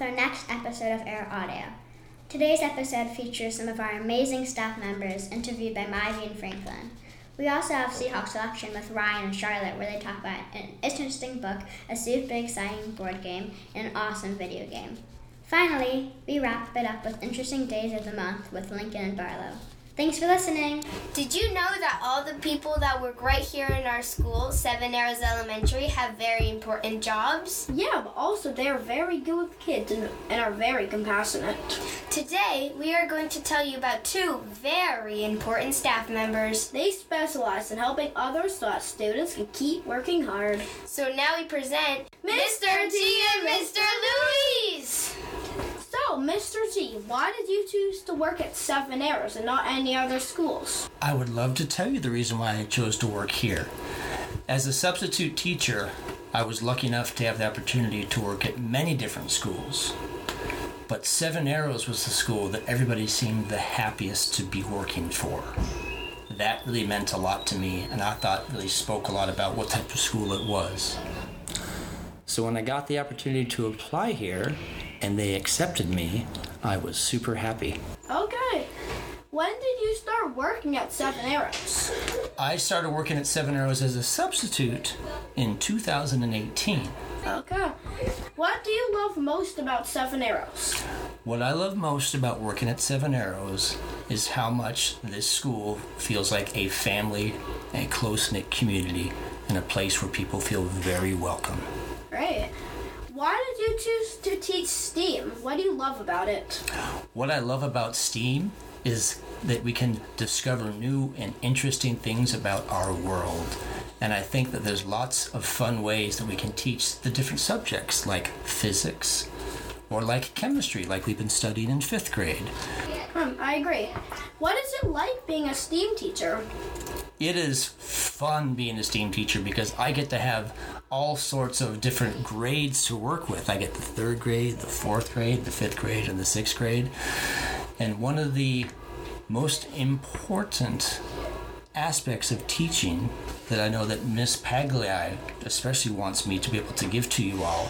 with our next episode of Arrow Audio. Today's episode features some of our amazing staff members interviewed by Maivi and Franklin. We also have Seahawk Selection with Ryan and Charlotte, where they talk about an interesting book, a super exciting board game, and an awesome video game. Finally, we wrap it up with Interesting Days of the Month with Lincoln and Barlow. Thanks for listening. Did you know that all the people that work right here in our school, Seven Arrows Elementary, have very important jobs? Yeah, but also they are very good with kids and are very compassionate. Today, we are going to tell you about two very important staff members. They specialize in helping others so that students can keep working hard. So now we present Mr. T and Mr. Louise! So, Mr. T, why did you choose to work at Seven Arrows and not any other schools? I would love to tell you the reason why I chose to work here. As a substitute teacher, I was lucky enough to have the opportunity to work at many different schools. But Seven Arrows was the school that everybody seemed the happiest to be working for. That really meant a lot to me, and I thought it really spoke a lot about what type of school it was. So when I got the opportunity to apply here, and they accepted me, I was super happy. Okay. When did you start working at Seven Arrows? I started working at Seven Arrows as a substitute in 2018. Okay. What do you love most about Seven Arrows? What I love most about working at Seven Arrows is how much this school feels like a family, a close-knit community, and a place where people feel very welcome. Great. Why did you choose to teach STEAM? What do you love about it? What I love about STEAM is that we can discover new and interesting things about our world. And I think that there's lots of fun ways that we can teach the different subjects, like physics or like chemistry, like we've been studying in 5th grade. I agree. What is it like being a STEAM teacher? It is fun being a STEAM teacher because I get to have all sorts of different grades to work with. I get the 3rd grade, the 4th grade, the 5th grade, and the 6th grade. And one of the most important aspects of teaching that I know that Miss Pagliai especially wants me to be able to give to you all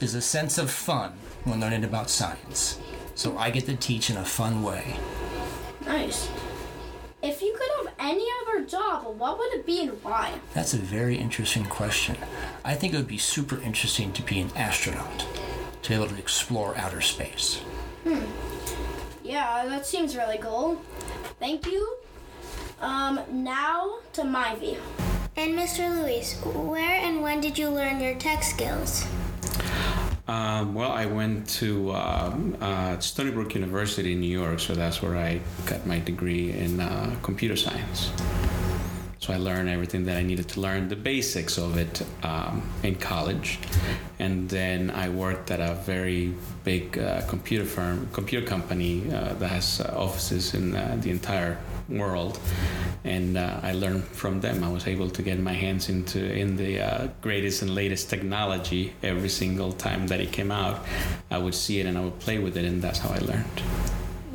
is a sense of fun when learning about science. So I get to teach in a fun way. Nice. If you could have any other job, what would it be and why? That's a very interesting question. I think it would be super interesting to be an astronaut, to be able to explore outer space. Yeah, that seems really cool. Thank you. Now to Maivi. And Mr. Luis, where and when did you learn your tech skills? I went to Stony Brook University in New York, so that's where I got my degree in computer science. So I learned everything that I needed to learn, the basics of it in college. And then I worked at a very big computer company that has offices in the entire world. And I learned from them. I was able to get my hands into the greatest and latest technology every single time that it came out. I would see it and I would play with it, and that's how I learned.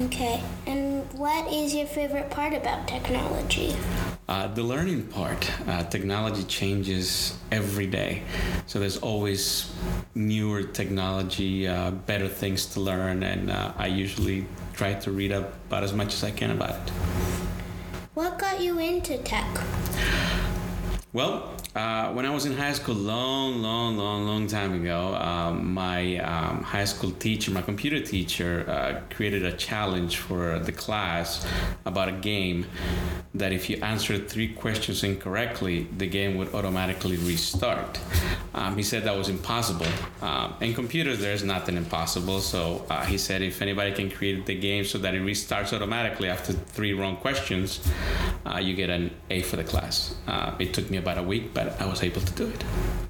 Okay, and what is your favorite part about technology? The learning part. Technology changes every day. So there's always newer technology, better things to learn, and I usually try to read up about as much as I can about it. What got you into tech? Well, when I was in high school long time ago, my high school teacher, my computer teacher, created a challenge for the class about a game that if you answered 3 questions incorrectly, the game would automatically restart. He said that was impossible. In computers, there's nothing impossible, so he said if anybody can create the game so that it restarts automatically after 3 wrong questions, you get an A for the class. It took me about a week, but I was able to do it,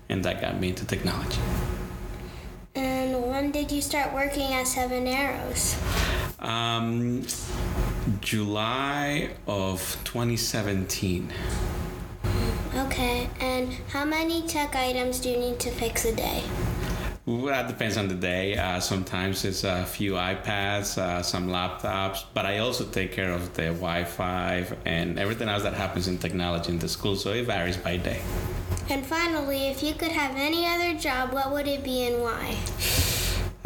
and that got me into technology. And when did you start working at Seven Arrows? July of 2017. Okay, and how many tech items do you need to fix a day? Well, that depends on the day. Sometimes it's a few iPads, some laptops, but I also take care of the Wi-Fi and everything else that happens in technology in the school, so it varies by day. And finally, if you could have any other job, what would it be and why?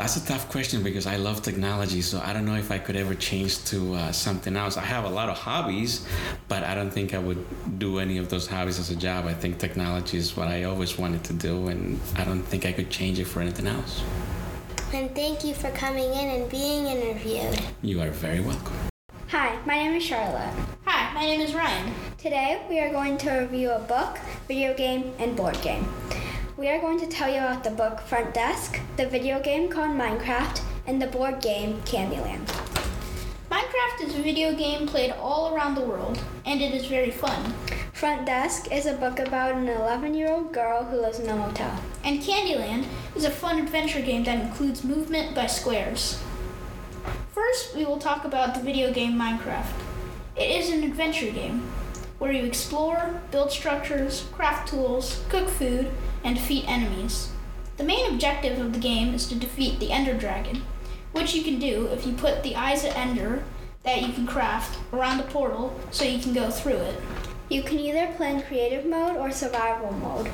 That's a tough question because I love technology, so I don't know if I could ever change to something else. I have a lot of hobbies, but I don't think I would do any of those hobbies as a job. I think technology is what I always wanted to do, and I don't think I could change it for anything else. And thank you for coming in and being interviewed. You are very welcome. Hi, my name is Charlotte. Hi, my name is Ryan. Today we are going to review a book, video game, and board game. We are going to tell you about the book Front Desk, the video game called Minecraft, and the board game Candyland. Minecraft is a video game played all around the world, and it is very fun. Front Desk is a book about an 11-year-old girl who lives in a motel. And Candyland is a fun adventure game that includes movement by squares. First, we will talk about the video game Minecraft. It is an adventure game where you explore, build structures, craft tools, cook food, and defeat enemies. The main objective of the game is to defeat the Ender Dragon, which you can do if you put the Eyes of Ender that you can craft around the portal so you can go through it. You can either play in creative mode or survival mode.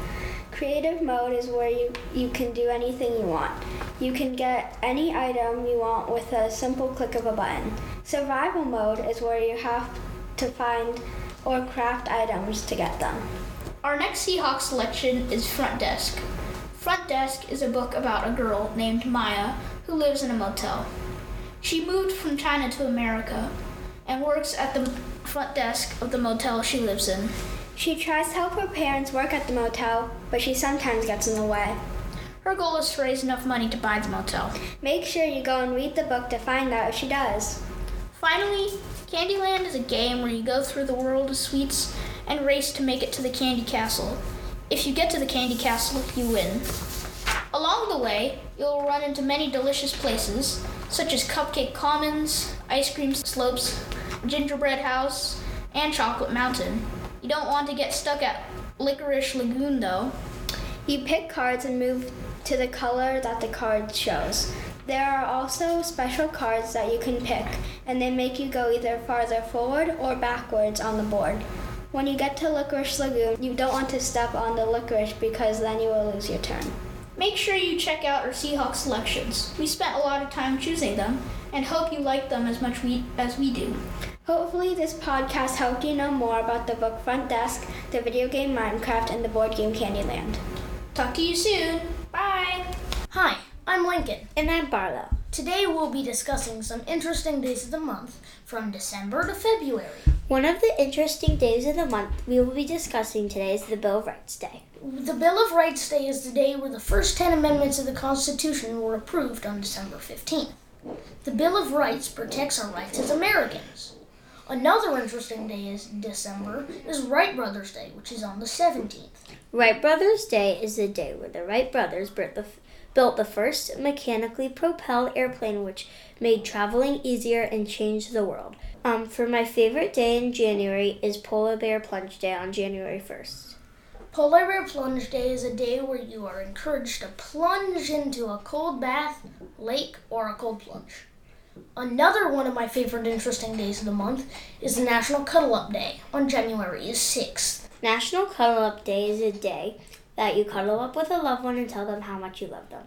Creative mode is where you can do anything you want. You can get any item you want with a simple click of a button. Survival mode is where you have to find or craft items to get them. Our next Seahawk selection is Front Desk. Front Desk is a book about a girl named Maya who lives in a motel. She moved from China to America and works at the front desk of the motel she lives in. She tries to help her parents work at the motel, but she sometimes gets in the way. Her goal is to raise enough money to buy the motel. Make sure you go and read the book to find out if she does. Finally, Candyland is a game where you go through the world of sweets and race to make it to the Candy Castle. If you get to the Candy Castle, you win. Along the way, you'll run into many delicious places, such as Cupcake Commons, Ice Cream Slopes, Gingerbread House, and Chocolate Mountain. You don't want to get stuck at Licorice Lagoon, though. You pick cards and move to the color that the card shows. There are also special cards that you can pick, and they make you go either farther forward or backwards on the board. When you get to Licorice Lagoon, you don't want to step on the licorice because then you will lose your turn. Make sure you check out our Seahawk selections. We spent a lot of time choosing them and hope you like them as much as we do. Hopefully this podcast helped you know more about the book Front Desk, the video game Minecraft, and the board game Candyland. Talk to you soon. Bye. Hi, I'm Lincoln. And I'm Barlow. Today we'll be discussing some interesting days of the month from December to February. One of the interesting days of the month we will be discussing today is the Bill of Rights Day. The Bill of Rights Day is the day where the first 10 amendments of the Constitution were approved on December 15th. The Bill of Rights protects our rights as Americans. Another interesting day in December is Wright Brothers Day, which is on the 17th. Wright Brothers Day is the day where the Wright brothers built the first mechanically propelled airplane, which made traveling easier and changed the world. For my favorite day in January is Polar Bear Plunge Day on January 1st. Polar Bear Plunge Day is a day where you are encouraged to plunge into a cold bath, lake, or a cold plunge. Another one of my favorite interesting days of the month is the National Cuddle Up Day on January 6th. National Cuddle Up Day is a day that you cuddle up with a loved one and tell them how much you love them.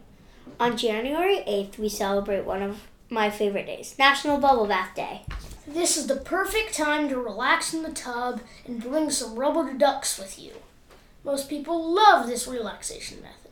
On January 8th, we celebrate one of my favorite days, National Bubble Bath Day. This is the perfect time to relax in the tub and bring some rubber ducks with you. Most people love this relaxation method.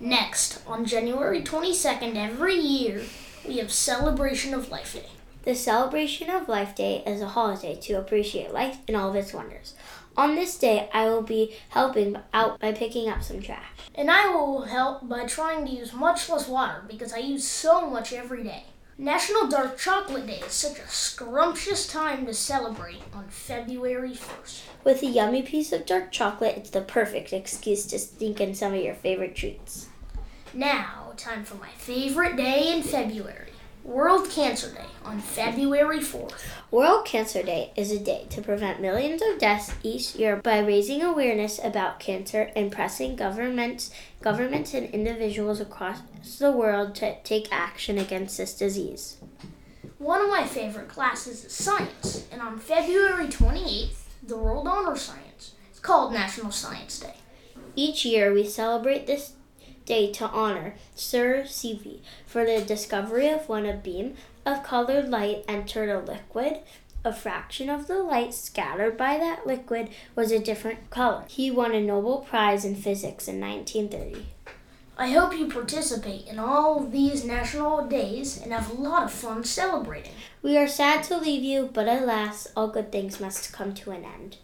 Next, on January 22nd every year, we have Celebration of Life Day. The Celebration of Life Day is a holiday to appreciate life and all of its wonders. On this day, I will be helping out by picking up some trash. And I will help by trying to use much less water because I use so much every day. National Dark Chocolate Day is such a scrumptious time to celebrate on February 1st. With a yummy piece of dark chocolate, it's the perfect excuse to sneak in some of your favorite treats. Now, time for my favorite day in February. World Cancer Day on February 4th. World Cancer Day is a day to prevent millions of deaths each year by raising awareness about cancer and pressing governments and individuals across the world to take action against this disease. One of my favorite classes is science, and on February 28th, the world honors science. It's called National Science Day. Each year we celebrate this Day to honor Sir Seavey for the discovery of one beam of colored light entered a liquid. A fraction of the light scattered by that liquid was a different color. He won a Nobel Prize in Physics in 1930. I hope you participate in all of these national days and have a lot of fun celebrating. We are sad to leave you, but alas, all good things must come to an end.